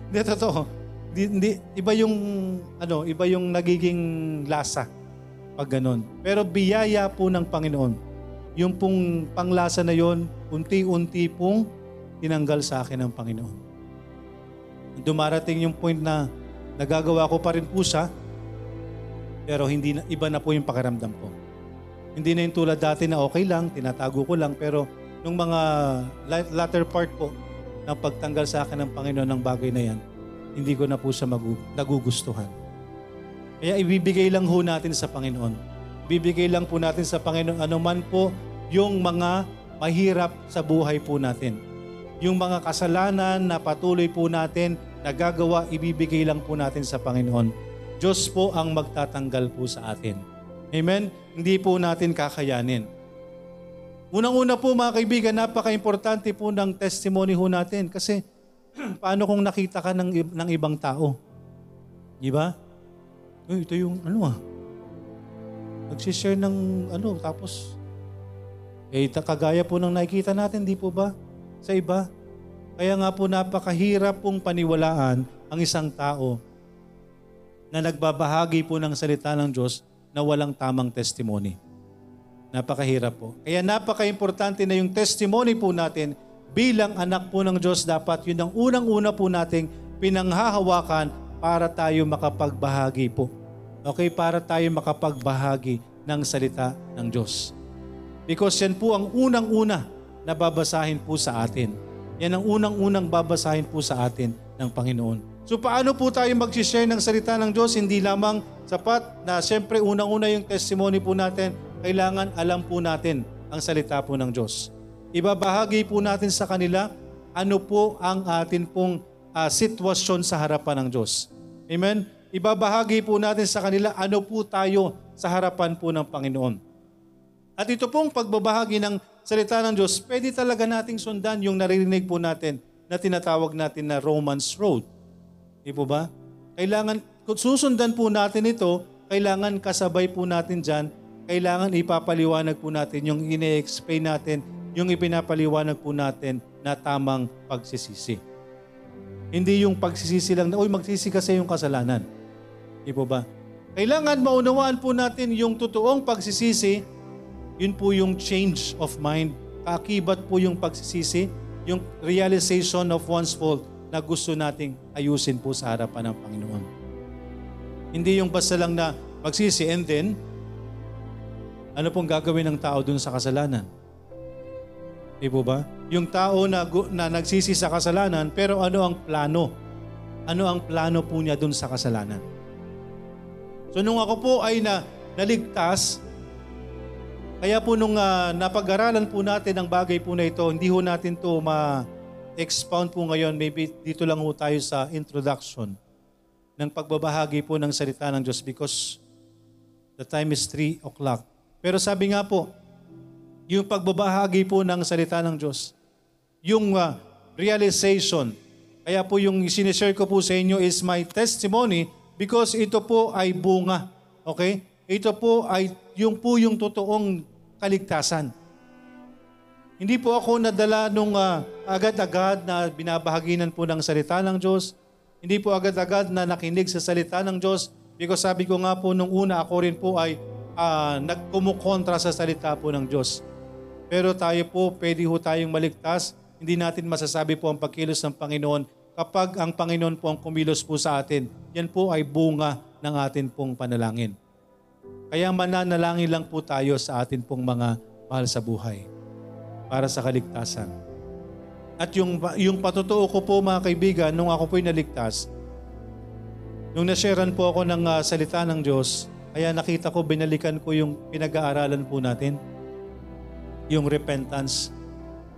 Hindi, totoo. iba yung ano, iba yung nagiging lasa pag ganun. Pero biyaya po ng Panginoon. Yung pong panglasa na yon, unti-unti pong tinanggal sa akin ng Panginoon. Dumarating yung point na nagagawa ko pa rin po siya, pero hindi na, iba na po yung pakiramdam ko. Hindi na yung tulad dati na okay lang, tinatago ko lang, pero nung mga latter part po ng pagtanggal sa akin ng Panginoon ng bagay na yan, hindi ko na po siya nagugustuhan. Kaya ibibigay lang ho natin sa Panginoon. Ibibigay lang po natin sa Panginoon anuman po yung mga mahirap sa buhay po natin. Yung mga kasalanan na patuloy po natin nagagawa, ibibigay lang po natin sa Panginoon. Diyos po ang magtatanggal po sa atin. Amen? Hindi po natin kakayanin. Unang-una po mga kaibigan, napaka-importante po ng testimony ho natin kasi paano kung nakita ka ng ibang tao? Di ba? Ito yung nagsishare ng tapos kagaya po ng nakikita natin, di po ba? Sa iba. Kaya nga po napakahirap pong paniwalaan ang isang tao na nagbabahagi po ng salita ng Diyos na walang tamang testimony. Napakahirap po. Kaya napaka-importante na yung testimony po natin bilang anak po ng Diyos. Dapat yun ang unang-una po nating pinanghahawakan para tayo makapagbahagi po. Okay? Para tayo makapagbahagi ng salita ng Diyos. Because yan po ang unang-una na babasahin po sa atin. Yan ang unang-unang babasahin po sa atin ng Panginoon. So paano po tayo mag-share ng salita ng Diyos? Hindi lamang sapat na siyempre unang-una yung testimony po natin. Kailangan alam po natin ang salita po ng Diyos. Ibabahagi po natin sa kanila ano po ang atin pong sitwasyon sa harapan ng Diyos. Amen? Ibabahagi po natin sa kanila ano po tayo sa harapan po ng Panginoon. At ito pong pagbabahagi ng salita ng Diyos, pwede talaga nating sundan yung naririnig po natin na tinatawag natin na Romans Road. Di po ba? Kailangan, kung susundan po natin ito, kailangan kasabay po natin dyan. Kailangan ipapaliwanag po natin yung ine-explain natin, yung ipinapaliwanag po natin na tamang pagsisisi. Hindi yung pagsisisi lang na, magsisi kasi yung kasalanan. Di po ba? Kailangan maunawaan po natin yung totoong pagsisisi, yun po yung change of mind. Kaakibat po yung pagsisisi, yung realization of one's fault na gusto nating ayusin po sa harapan ng Panginoon. Hindi yung basta lang na pagsisi and then, ano pong gagawin ng tao dun sa kasalanan? Di po ba? Yung tao na nagsisi sa kasalanan, pero ano ang plano? Ano ang plano po niya dun sa kasalanan? So nung ako po ay naligtas, kaya po nung napag-aralan po natin ang bagay po na ito, hindi po natin to ma-expound po ngayon. Maybe dito lang po tayo sa introduction ng pagbabahagi po ng salita ng Diyos because the time is 3 o'clock. Pero sabi nga po, yung pagbabahagi po ng salita ng Diyos, yung realization, kaya po yung sinishare ko po sa inyo is my testimony because ito po ay bunga. Okay? Ito po ay yung totoong kaligtasan. Hindi po ako nadala nung agad-agad na binabahaginan po ng salita ng Diyos. Hindi po agad-agad na nakinig sa salita ng Diyos because sabi ko nga po nung una ako rin po ay nagkumukontra sa salita po ng Diyos. Pero tayo po, pwede ho tayong maligtas. Hindi natin masasabi po ang pagkilos ng Panginoon kapag ang Panginoon po ang kumilos po sa atin. Yan po ay bunga ng atin pong panalangin. Kaya mananalangin lang po tayo sa atin pong mga mahal sa buhay para sa kaligtasan. At yung patotoo ko po mga kaibigan, nung ako po'y naligtas, nung nasharean po ako ng salita ng Diyos, kaya nakita ko, binalikan ko yung pinag-aaralan po natin, yung repentance,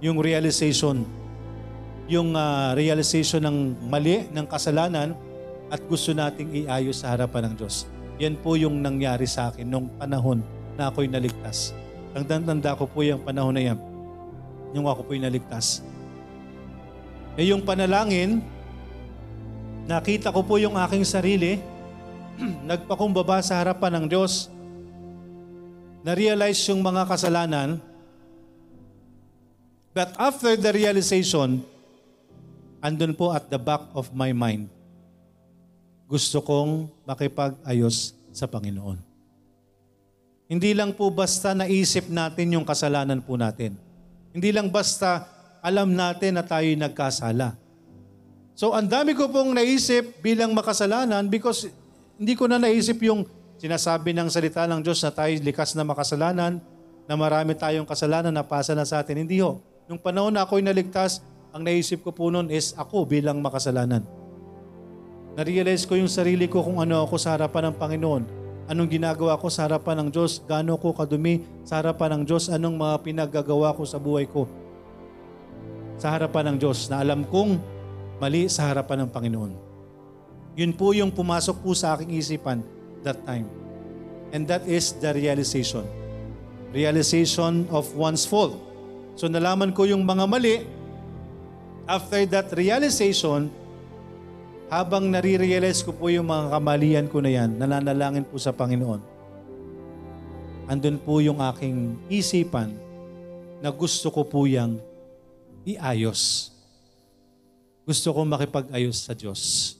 yung realization, yung realization ng mali, ng kasalanan, at gusto nating iayos sa harapan ng Diyos. Yan po yung nangyari sa akin nung panahon na ako'y naligtas. Tanda ko po yung panahon na yan, nung ako po'y naligtas. E yung panalangin, nakita ko po yung aking sarili, nagpakumbaba sa harapan ng Diyos, na-realize yung mga kasalanan, but after the realization, andun po at the back of my mind, gusto kong makipag-ayos sa Panginoon. Hindi lang po basta naisip natin yung kasalanan po natin. Hindi lang basta alam natin na tayo'y nagkasala. So, ang dami ko pong naisip bilang makasalanan because hindi ko na naisip yung sinasabi ng salita ng Diyos na tayo likas na makasalanan, na marami tayong kasalanan na pasa na sa atin. Hindi ho. Nung panahon na ako'y naligtas, ang naisip ko po noon is ako bilang makasalanan. Na-realize ko yung sarili ko kung ano ako sa harapan ng Panginoon. Anong ginagawa ko sa harapan ng Diyos? Gaano ko kadumi sa harapan ng Diyos? Anong mga pinaggagawa ko sa buhay ko? Sa harapan ng Diyos na alam kong mali sa harapan ng Panginoon. Yun po yung pumasok po sa aking isipan that time. And that is the realization. Realization of one's fault. So nalaman ko yung mga mali. After that realization, habang nare-realize ko po yung mga kamalian ko na yan, nananalangin po sa Panginoon. Andun po yung aking isipan na gusto ko po yang iayos. Gusto ko makipag-ayos sa Diyos.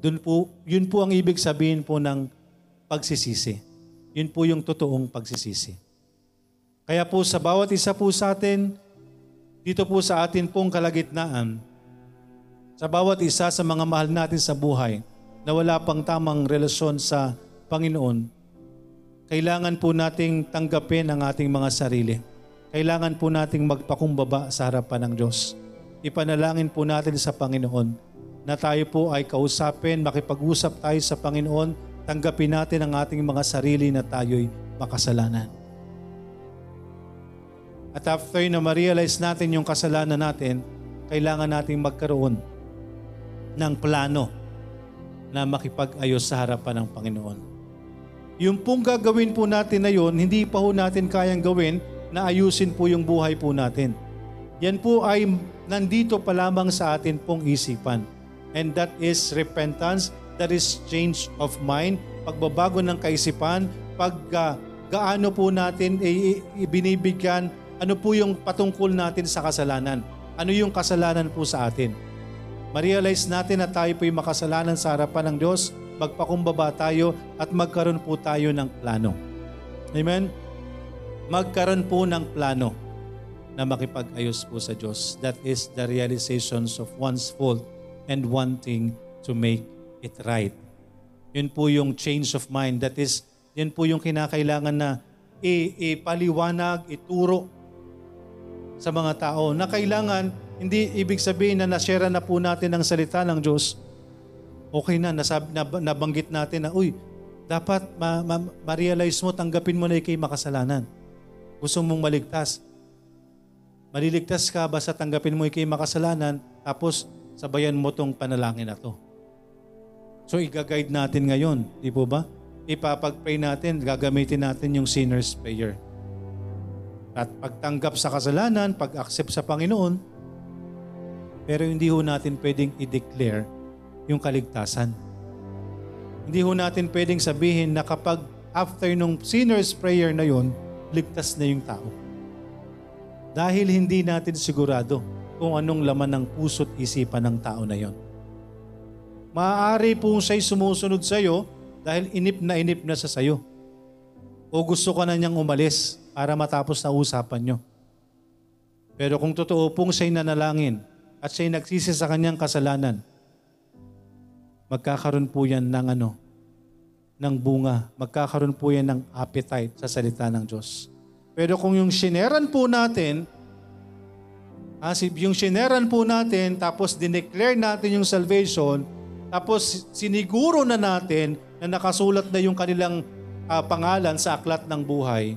Dun po, yun po ang ibig sabihin po ng pagsisisi. Yun po yung totoong pagsisisi. Kaya po sa bawat isa po sa atin, dito po sa atin pong kalagitnaan, sa bawat isa sa mga mahal natin sa buhay na wala pang tamang relasyon sa Panginoon, kailangan po nating tanggapin ang ating mga sarili. Kailangan po nating magpakumbaba sa harapan ng Diyos. Ipanalangin po natin sa Panginoon na tayo po ay kausapin, makipag-usap tayo sa Panginoon, tanggapin natin ang ating mga sarili na tayo'y makasalanan. At after na ma-realize natin yung kasalanan natin, kailangan nating magkaroon ng plano na makipag-ayos sa harapan ng Panginoon. Yung pong gagawin po natin na yun, hindi pa po natin kayang gawin na ayusin po yung buhay po natin. Yan po ay nandito pa lamang sa atin pong isipan. And that is repentance, that is change of mind, pagbabago ng kaisipan, gaano po natin ibinibigyan, ano po yung patungkol natin sa kasalanan. Ano yung kasalanan po sa atin? Ma-realize natin na tayo po'y makasalanan sa harapan ng Diyos, magpakumbaba tayo at magkaroon po tayo ng plano. Amen? Magkaroon po ng plano na makipag-ayos po sa Diyos. That is the realizations of one's fault and wanting to make it right. Yun po yung change of mind. That is, yun po yung kinakailangan na ipaliwanag, ituro sa mga tao na kailangan, hindi ibig sabihin na nashare na po natin ang salita ng Diyos. Okay na, nabanggit natin na, uy, dapat ma-realize mo, tanggapin mo na ikay makasalanan. Gusto mong maligtas. Maliligtas ka, basta tanggapin mo ikay makasalanan, tapos sabayan mo tong panalangin na to. So, i-guide natin ngayon, di po ba? Ipapag-pray natin, gagamitin natin yung sinner's prayer. At pagtanggap sa kasalanan, pag-accept sa Panginoon, pero hindi ho natin pwedeng i-declare yung kaligtasan. Hindi ho natin pwedeng sabihin na kapag after nung sinner's prayer na yon, ligtas na yung tao. Dahil hindi natin sigurado kung anong laman ng puso't isipan ng tao na yon. Maaari po siya'y sumusunod sa iyo dahil inip na sa sayo. O gusto ka na niyang umalis para matapos na usapan nyo. Pero kung totoo pong siya'y nanalangin at siya'y nagsisi sa kanyang kasalanan, magkakaroon po yan ng ng bunga. Magkakaroon po yan ng appetite sa salita ng Diyos. Pero kung yung sineran po natin, tapos dineclare natin yung salvation, tapos siniguro na natin na nakasulat na yung kanilang pangalan sa aklat ng buhay,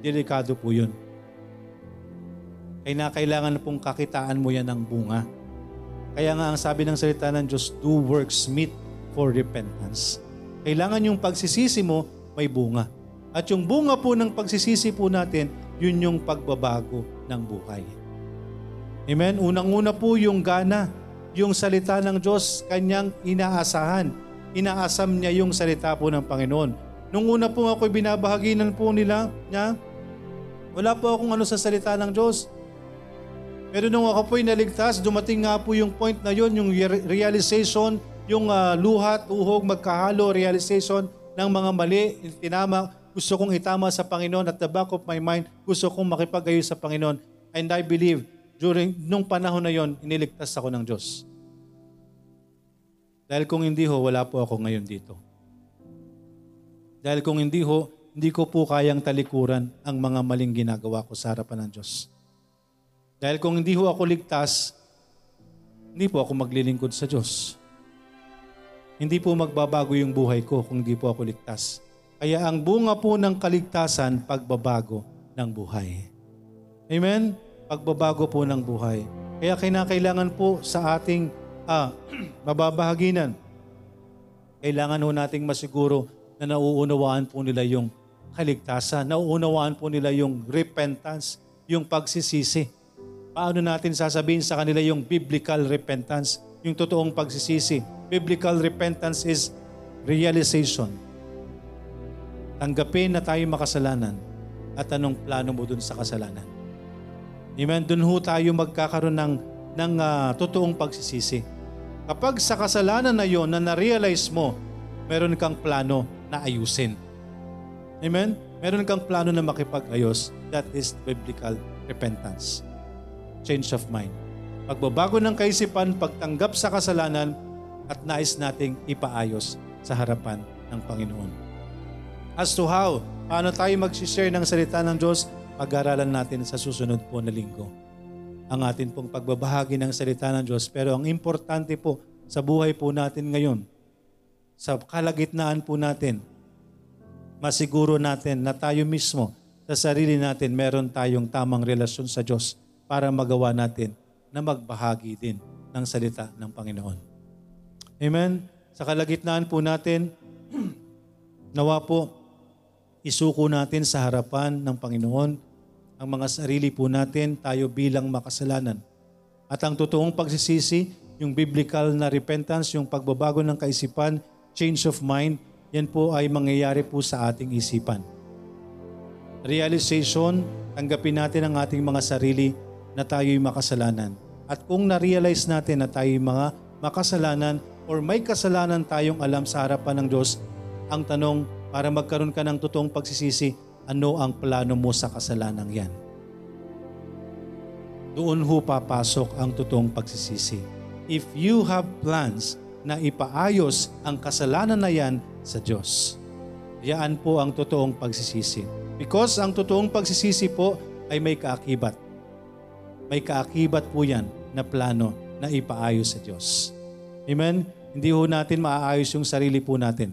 delikado po yun. Kaya kailangan pong kakitaan mo yan ng bunga. Kaya nga ang sabi ng salita ng Diyos, do works meet for repentance. Kailangan yung pagsisisi mo may bunga. At yung bunga po ng pagsisisi po natin, yun yung pagbabago ng buhay. Amen? Unang-una po yung gana. Yung salita ng Diyos, kanyang inaasahan. Inaasam niya yung salita po ng Panginoon. Nung una po ako'y binabahaginan po niya, wala po akong sa salita ng Diyos. Pero nung ako po'y naligtas, dumating nga po yung point na yon, yung realization yung luhat, uhog, magkahalo, realization ng mga mali, tinama. Gusto kong itama sa Panginoon at the back of my mind, gusto kong makipagayo sa Panginoon. And I believe, nung panahon na yon, iniligtas ako ng Diyos. Dahil kung hindi ho, wala po ako ngayon dito. Dahil kung hindi ho, hindi ko po kayang talikuran ang mga maling ginagawa ko sa harapan ng Diyos. Dahil kung hindi ho ako ligtas, hindi po ako maglilingkod sa Diyos. Hindi po magbabago yung buhay ko kung hindi po ako ligtas. Kaya ang bunga po ng kaligtasan, pagbabago ng buhay. Amen? Pagbabago po ng buhay. Kaya kinakailangan po sa ating mababahaginan, kailangan po nating masiguro na nauunawaan po nila yung kaligtasan, nauunawaan po nila yung repentance, yung pagsisisi. Paano natin sasabihin sa kanila yung biblical repentance, yung totoong pagsisisi? Biblical repentance is realization. Tanggapin na tayo makasalanan at anong plano mo dun sa kasalanan. Amen? Dun ho tayo magkakaroon ng totoong pagsisisi. Kapag sa kasalanan na yon na na-realize mo, meron kang plano na ayusin. Amen? Meron kang plano na makipag-ayos. That is biblical repentance. Change of mind. Pagbabago ng kaisipan, pagtanggap sa kasalanan, at nais nating ipaayos sa harapan ng Panginoon. As to how, paano tayo mag-share ng salita ng Diyos, pag-aralan natin sa susunod po na linggo. Ang atin pong pagbabahagi ng salita ng Diyos. Pero ang importante po sa buhay po natin ngayon, sa kalagitnaan po natin, masiguro natin na tayo mismo sa sarili natin meron tayong tamang relasyon sa Diyos para magawa natin na magbahagi din ng salita ng Panginoon. Amen? Sa kalagitnaan po natin, nawa po, isuko natin sa harapan ng Panginoon ang mga sarili po natin, tayo bilang makasalanan. At ang totoong pagsisisi, yung biblical na repentance, yung pagbabago ng kaisipan, change of mind, yan po ay mangyayari po sa ating isipan. Realization, tanggapin natin ang ating mga sarili na tayo'y makasalanan. At kung na-realize natin na tayo'y mga makasalanan or may kasalanan tayong alam sa harapan ng Diyos, ang tanong, para magkaroon ka ng totoong pagsisisi, ano ang plano mo sa kasalanan yan? Doon ho papasok ang totoong pagsisisi. If you have plans na ipaayos ang kasalanan na yan sa Diyos. Yan po ang totoong pagsisisi. Because ang totoong pagsisisi po ay may kaakibat. May kaakibat po yan na plano na ipaayos sa Diyos. Amen? Hindi ho natin maaayos yung sarili po natin.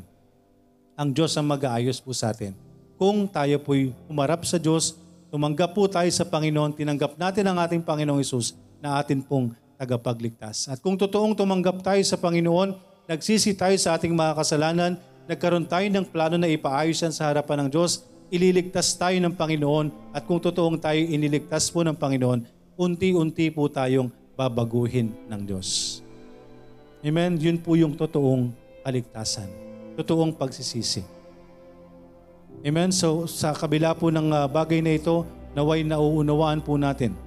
Ang Diyos ang mag-aayos po sa atin. Kung tayo po'y umarap sa Diyos, tumanggap po tayo sa Panginoon, tinanggap natin ang ating Panginoong Hesus na atin pong tagapagligtas. At kung totoong tumanggap tayo sa Panginoon, nagsisi tayo sa ating mga kasalanan, nagkaroon tayo ng plano na ipaayos yan sa harapan ng Diyos, ililigtas tayo ng Panginoon, at kung totoong tayo iniligtas po ng Panginoon, unti-unti po tayong babaguhin ng Diyos. Amen? Yun po yung totoong kaligtasan, totoong pagsisisi. Amen? So sa kabila po ng bagay na ito, naway nauunawaan po natin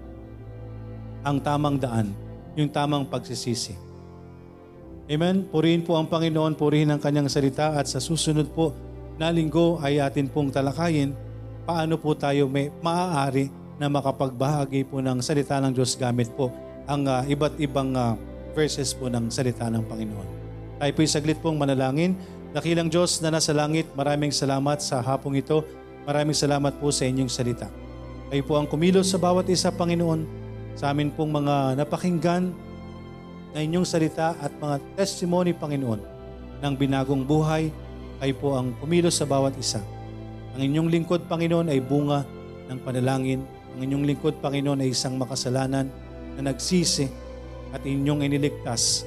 ang tamang daan, yung tamang pagsisisi. Amen? Purihin po ang Panginoon, purihin ang Kanyang salita, at sa susunod po na linggo ay atin pong talakayin paano po tayo may maaari na makapagbahagi po ng salita ng Diyos gamit po ang iba't ibang verses po ng salita ng Panginoon. Tayo po'y saglit pong manalangin. Dakilang Diyos na nasa langit, maraming salamat sa hapong ito. Maraming salamat po sa inyong salita. Kayo po ang kumilos sa bawat isa, Panginoon, sa amin pong mga napakinggan na inyong salita at mga testimony, Panginoon, ng binagong buhay. Kayo po ang kumilos sa bawat isa. Ang inyong lingkod, Panginoon, ay bunga ng panalangin. Ang inyong lingkod, Panginoon, ay isang makasalanan na nagsisi at inyong iniligtas.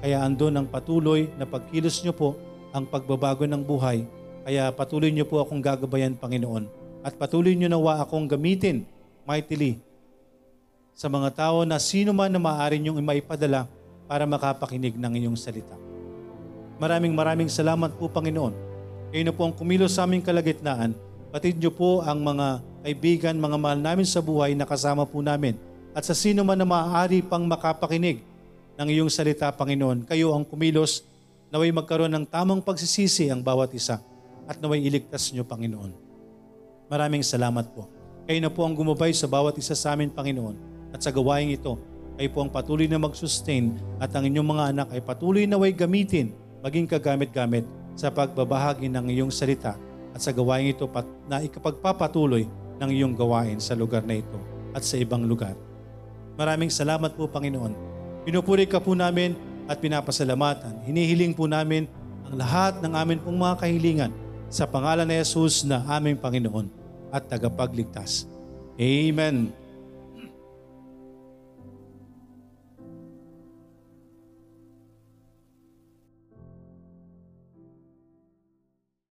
Kaya andun ang patuloy na pagkilos nyo po, ang pagbabago ng buhay. Kaya patuloy nyo po akong gagabayan, Panginoon, at patuloy nyo nawa akong gamitin mightily sa mga tao na sino man na maaari niyong maipadala para makapakinig ng inyong salita. Maraming salamat po, Panginoon. Kayo na po ang kumilos sa aming kalagitnaan. Patid niyo po ang mga kaibigan, mga mahal namin sa buhay na kasama po namin. At sa sino man na maaari pang makapakinig ng iyong salita, Panginoon. Kayo ang kumilos, naway magkaroon ng tamang pagsisisi ang bawat isa at naway iligtas niyo, Panginoon. Maraming salamat po. Kayo na po ang gumabay sa bawat isa sa amin, Panginoon. At sa gawaing ito, kayo po ang patuloy na mag-sustain at ang inyong mga anak ay patuloy naway gamitin, maging kagamit-gamit sa pagbabahagi ng iyong salita at sa gawain ito na ikapagpapatuloy ng iyong gawain sa lugar na ito at sa ibang lugar. Maraming salamat po, Panginoon. Pinupuri ka po namin at pinapasalamatan. Hinihiling po namin ang lahat ng amin pong mga kahilingan sa pangalan ni Jesus na aming Panginoon at tagapagligtas. Amen.